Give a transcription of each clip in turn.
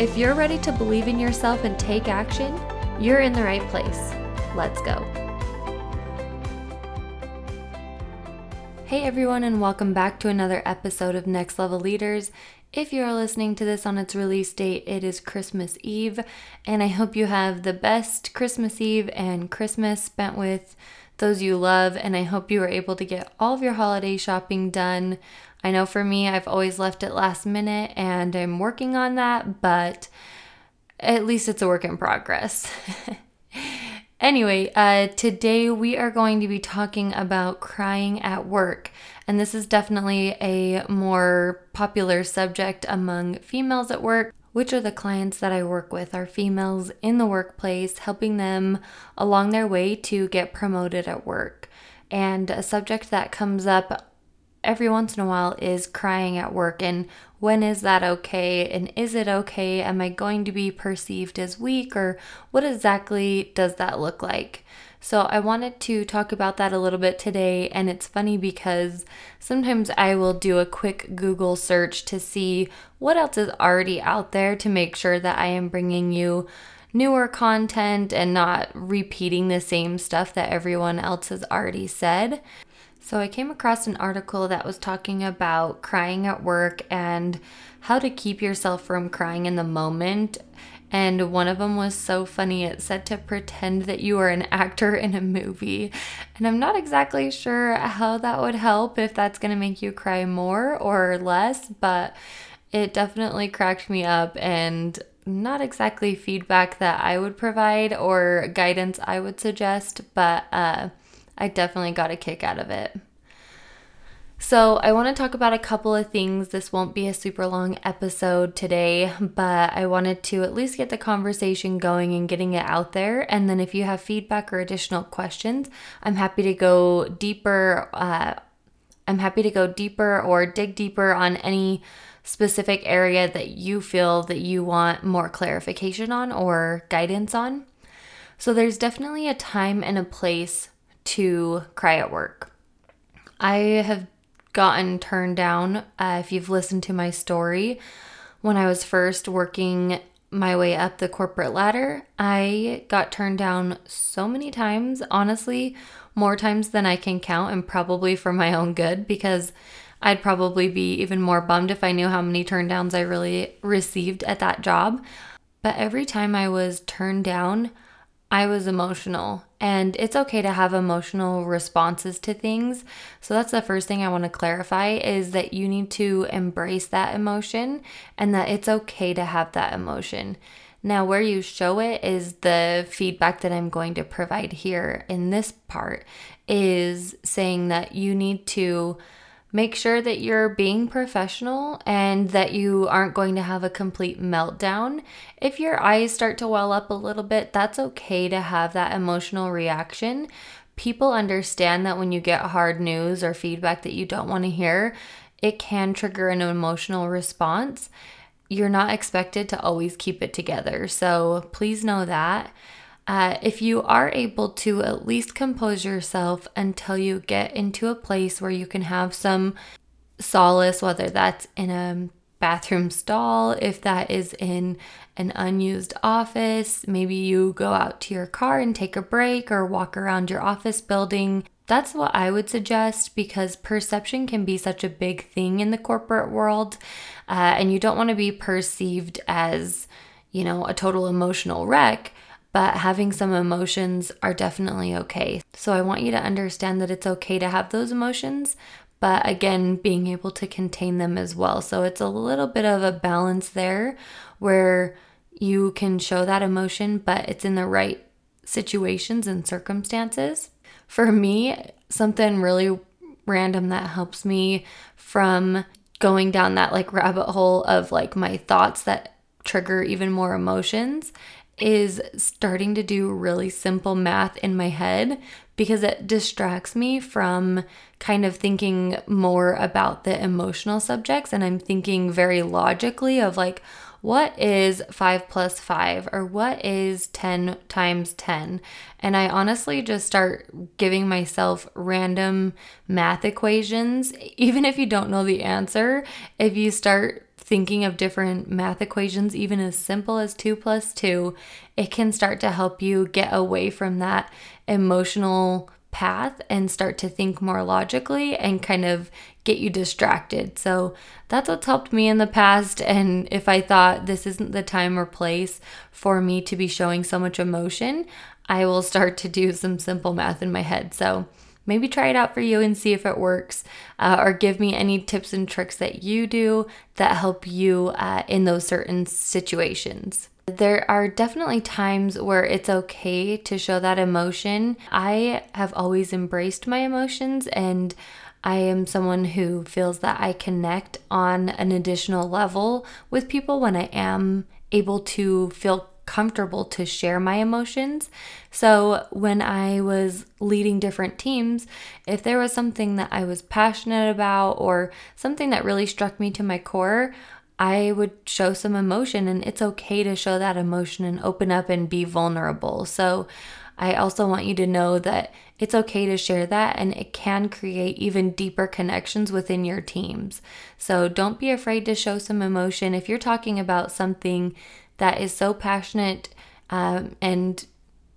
If you're ready to believe in yourself and take action, you're in the right place. Let's go. Hey everyone, and welcome back to another episode of Next Level Leaders. If you are listening to this on its release date, it is Christmas Eve, and I hope you have the best Christmas Eve and Christmas spent with those you love, and I hope you were able to get all of your holiday shopping done. I know for me, I've always left it last minute, and I'm working on that, but at least it's a work in progress. Anyway, today we are going to be talking about crying at work, and this is definitely a more popular subject among females at work, which are the clients that I work with, are females in the workplace, helping them along their way to get promoted at work. And a subject that comes up every once in a while is crying at work, and when is that okay, and is it okay? Am I going to be perceived as weak, or what exactly does that look like? So I wanted to talk about that a little bit today, and it's funny because sometimes I will do a quick Google search to see what else is already out there to make sure that I am bringing you newer content and not repeating the same stuff that everyone else has already said. So I came across an article that was talking about crying at work and how to keep yourself from crying in the moment. And one of them was so funny. It said to pretend that you are an actor in a movie. And I'm not exactly sure how that would help, if that's going to make you cry more or less, but it definitely cracked me up, and not exactly feedback that I would provide or guidance I would suggest, but I definitely got a kick out of it. So I want to talk about a couple of things. This won't be a super long episode today, but I wanted to at least get the conversation going and getting it out there. And then if you have feedback or additional questions, I'm happy to go deeper. Or dig deeper on any specific area that you feel that you want more clarification on or guidance on. So there's definitely a time and a place to cry at work. I have gotten turned down. If you've listened to my story, when I was first working my way up the corporate ladder, I got turned down so many times, honestly, more times than I can count, and probably for my own good, because I'd probably be even more bummed if I knew how many turn downs I really received at that job. But every time I was turned down, I was emotional, and it's okay to have emotional responses to things. So that's the first thing I want to clarify, is that you need to embrace that emotion and that it's okay to have that emotion. Now, where you show it is the feedback that I'm going to provide here in this part, is saying that you need to make sure that you're being professional and that you aren't going to have a complete meltdown. If your eyes start to well up a little bit, that's okay to have that emotional reaction. People understand that when you get hard news or feedback that you don't want to hear, it can trigger an emotional response. You're not expected to always keep it together, so please know that. If you are able to at least compose yourself until you get into a place where you can have some solace, whether that's in a bathroom stall, if that is in an unused office, maybe you go out to your car and take a break or walk around your office building. That's what I would suggest, because perception can be such a big thing in the corporate world, and you don't want to be perceived as, you know, a total emotional wreck. But having some emotions are definitely okay. So I want you to understand that it's okay to have those emotions, but again, being able to contain them as well. So it's a little bit of a balance there where you can show that emotion, but it's in the right situations and circumstances. For me, something really random that helps me from going down that like rabbit hole of like my thoughts that trigger even more emotions is starting to do really simple math in my head, because it distracts me from kind of thinking more about the emotional subjects. And I'm thinking very logically of like, what is 5 plus 5, or what is 10 times 10? And I honestly just start giving myself random math equations. Even if you don't know the answer, if you start thinking of different math equations, even as simple as 2 plus 2, it can start to help you get away from that emotional path and start to think more logically and kind of get you distracted. So that's what's helped me in the past. And if I thought this isn't the time or place for me to be showing so much emotion, I will start to do some simple math in my head. So maybe try it out for you and see if it works, or give me any tips and tricks that you do that help you in those certain situations. There are definitely times where it's okay to show that emotion. I have always embraced my emotions, and I am someone who feels that I connect on an additional level with people when I am able to feel comfortable to share my emotions. So when I was leading different teams, if there was something that I was passionate about or something that really struck me to my core, I would show some emotion, and it's okay to show that emotion and open up and be vulnerable. So I also want you to know that it's okay to share that, and it can create even deeper connections within your teams. So don't be afraid to show some emotion. If you're talking about something that is so passionate and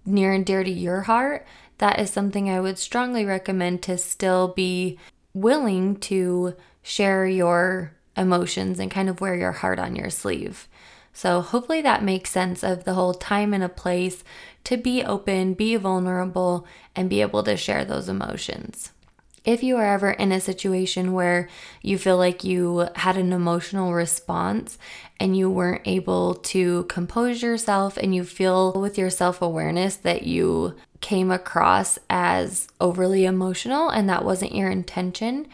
near and dear to your heart, that is something I would strongly recommend to still be willing to share your emotions and kind of wear your heart on your sleeve. So hopefully that makes sense of the whole time and a place to be open, be vulnerable, and be able to share those emotions. If you are ever in a situation where you feel like you had an emotional response and you weren't able to compose yourself, and you feel with your self-awareness that you came across as overly emotional and that wasn't your intention,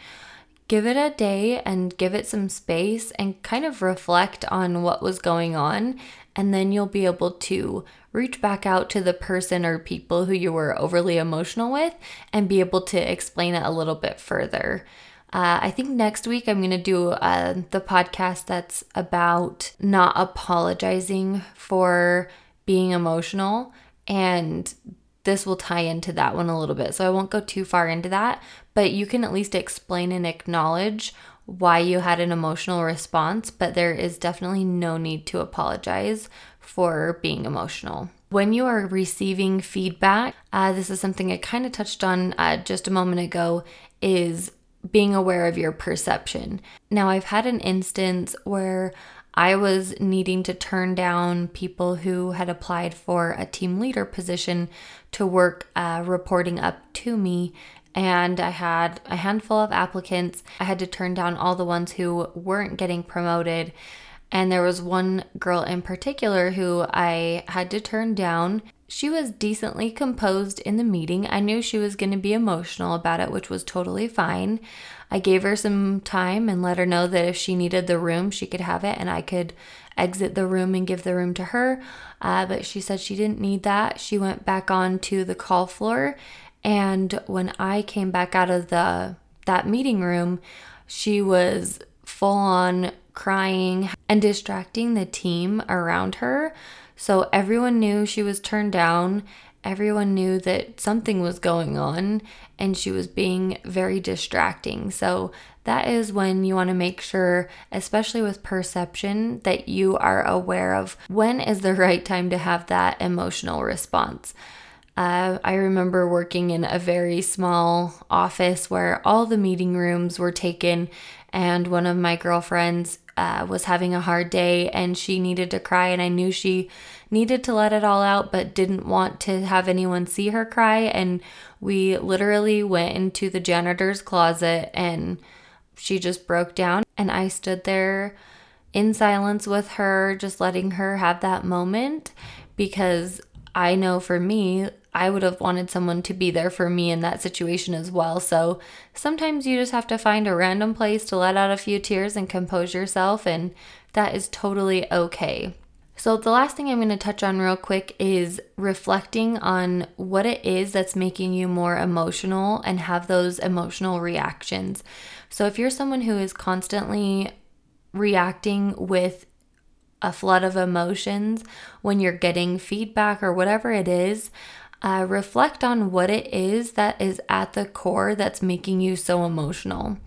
give it a day and give it some space and kind of reflect on what was going on. And then you'll be able to reach back out to the person or people who you were overly emotional with and be able to explain it a little bit further. I think next week I'm going to do the podcast that's about not apologizing for being emotional, and this will tie into that one a little bit. So I won't go too far into that, but you can at least explain and acknowledge why you had an emotional response, but there is definitely no need to apologize for being emotional. When you are receiving feedback, this is something I kind of touched on just a moment ago, is being aware of your perception. Now, I've had an instance where I was needing to turn down people who had applied for a team leader position to work reporting up to me. And I had a handful of applicants. I had to turn down all the ones who weren't getting promoted. And there was one girl in particular who I had to turn down. She was decently composed in the meeting. I knew she was going to be emotional about it, which was totally fine. I gave her some time and let her know that if she needed the room, she could have it, and I could exit the room and give the room to her. But she said she didn't need that. She went back on to the call floor. And when I came back out of that meeting room, she was full on crying and distracting the team around her. So everyone knew she was turned down. Everyone knew that something was going on, and she was being very distracting. So that is when you want to make sure, especially with perception, that you are aware of when is the right time to have that emotional response. I remember working in a very small office where all the meeting rooms were taken, and one of my girlfriends was having a hard day, and she needed to cry, and I knew she needed to let it all out but didn't want to have anyone see her cry. And we literally went into the janitor's closet, and she just broke down, and I stood there in silence with her, just letting her have that moment, because I know for me, I would have wanted someone to be there for me in that situation as well. So sometimes you just have to find a random place to let out a few tears and compose yourself, and that is totally okay. So the last thing I'm going to touch on real quick is reflecting on what it is that's making you more emotional and have those emotional reactions. So if you're someone who is constantly reacting with a flood of emotions when you're getting feedback or whatever it is, reflect on what it is that is at the core that's making you so emotional.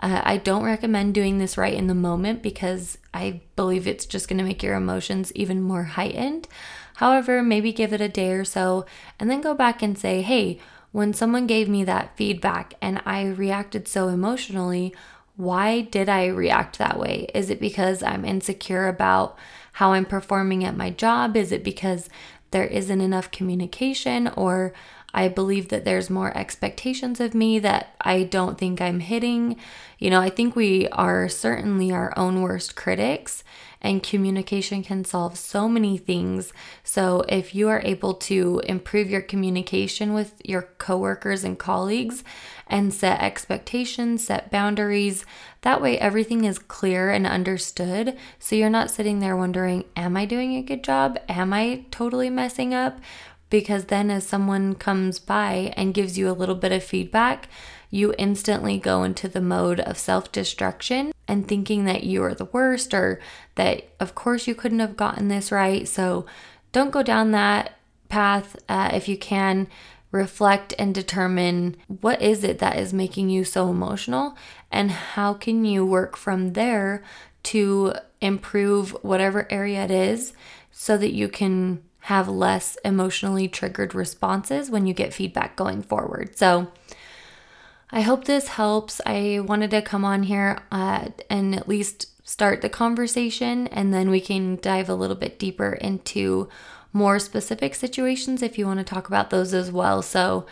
I don't recommend doing this right in the moment because I believe it's just going to make your emotions even more heightened. However, maybe give it a day or so and then go back and say, hey, when someone gave me that feedback and I reacted so emotionally, why did I react that way? Is it because I'm insecure about how I'm performing at my job? Is it because there isn't enough communication, or I believe that there's more expectations of me that I don't think I'm hitting? You know, I think we are certainly our own worst critics, and communication can solve so many things. So if you are able to improve your communication with your coworkers and colleagues and set expectations, set boundaries, that way everything is clear and understood. So you're not sitting there wondering, am I doing a good job? Am I totally messing up? Because then as someone comes by and gives you a little bit of feedback, you instantly go into the mode of self-destruction and thinking that you are the worst, or that of course you couldn't have gotten this right. So don't go down that path. If you can, reflect and determine what is it that is making you so emotional and how can you work from there to improve whatever area it is so that you can have less emotionally triggered responses when you get feedback going forward. So I hope this helps. I wanted to come on here and at least start the conversation, and then we can dive a little bit deeper into more specific situations if you want to talk about those as well. So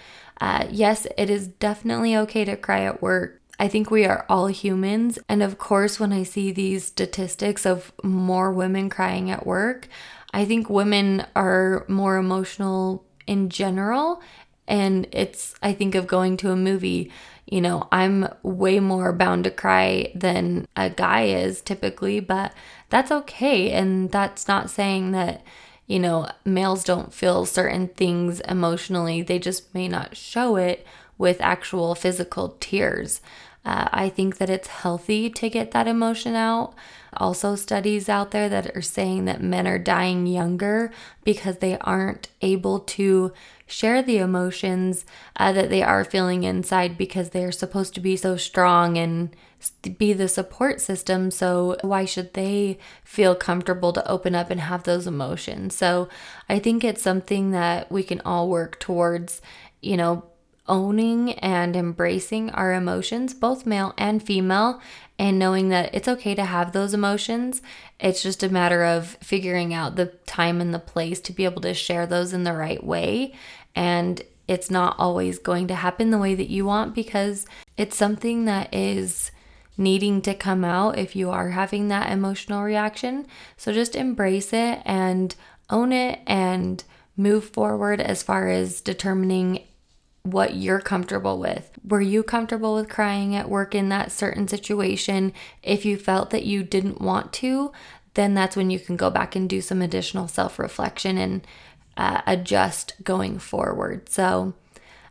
yes, it is definitely okay to cry at work. I think we are all humans. And of course, when I see these statistics of more women crying at work, I think women are more emotional in general, and it's, I think of going to a movie, you know, I'm way more bound to cry than a guy is typically, but that's okay. And that's not saying that, you know, males don't feel certain things emotionally. They just may not show it with actual physical tears. I think that it's healthy to get that emotion out. Also, studies out there that are saying that men are dying younger because they aren't able to share the emotions that they are feeling inside, because they're supposed to be so strong and be the support system. So why should they feel comfortable to open up and have those emotions? So I think it's something that we can all work towards, you know, owning and embracing our emotions, both male and female, and knowing that it's okay to have those emotions. It's just a matter of figuring out the time and the place to be able to share those in the right way. And it's not always going to happen the way that you want, because it's something that is needing to come out if you are having that emotional reaction. So just embrace it and own it and move forward as far as determining what you're comfortable with. Were you comfortable with crying at work in that certain situation? If you felt that you didn't want to, then that's when you can go back and do some additional self-reflection and adjust going forward. So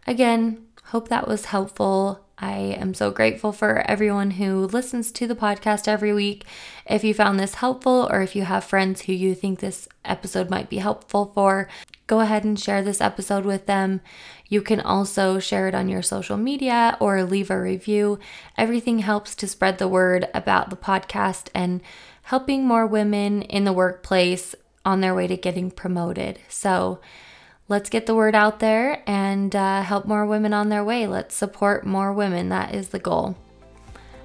again, hope that was helpful. I am so grateful for everyone who listens to the podcast every week. If you found this helpful, or if you have friends who you think this episode might be helpful for, go ahead and share this episode with them. You can also share it on your social media or leave a review. Everything helps to spread the word about the podcast and helping more women in the workplace on their way to getting promoted. So let's get the word out there and help more women on their way. Let's support more women. That is the goal.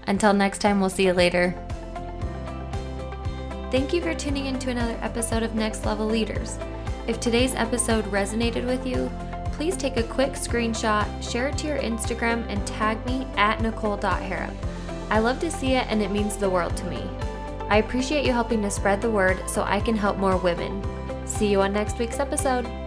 Until next time, we'll see you later. Thank you for tuning in to another episode of Next Level Leaders. If today's episode resonated with you, please take a quick screenshot, share it to your Instagram, and tag me at Nicole.Harrop. I love to see it, and it means the world to me. I appreciate you helping to spread the word so I can help more women. See you on next week's episode.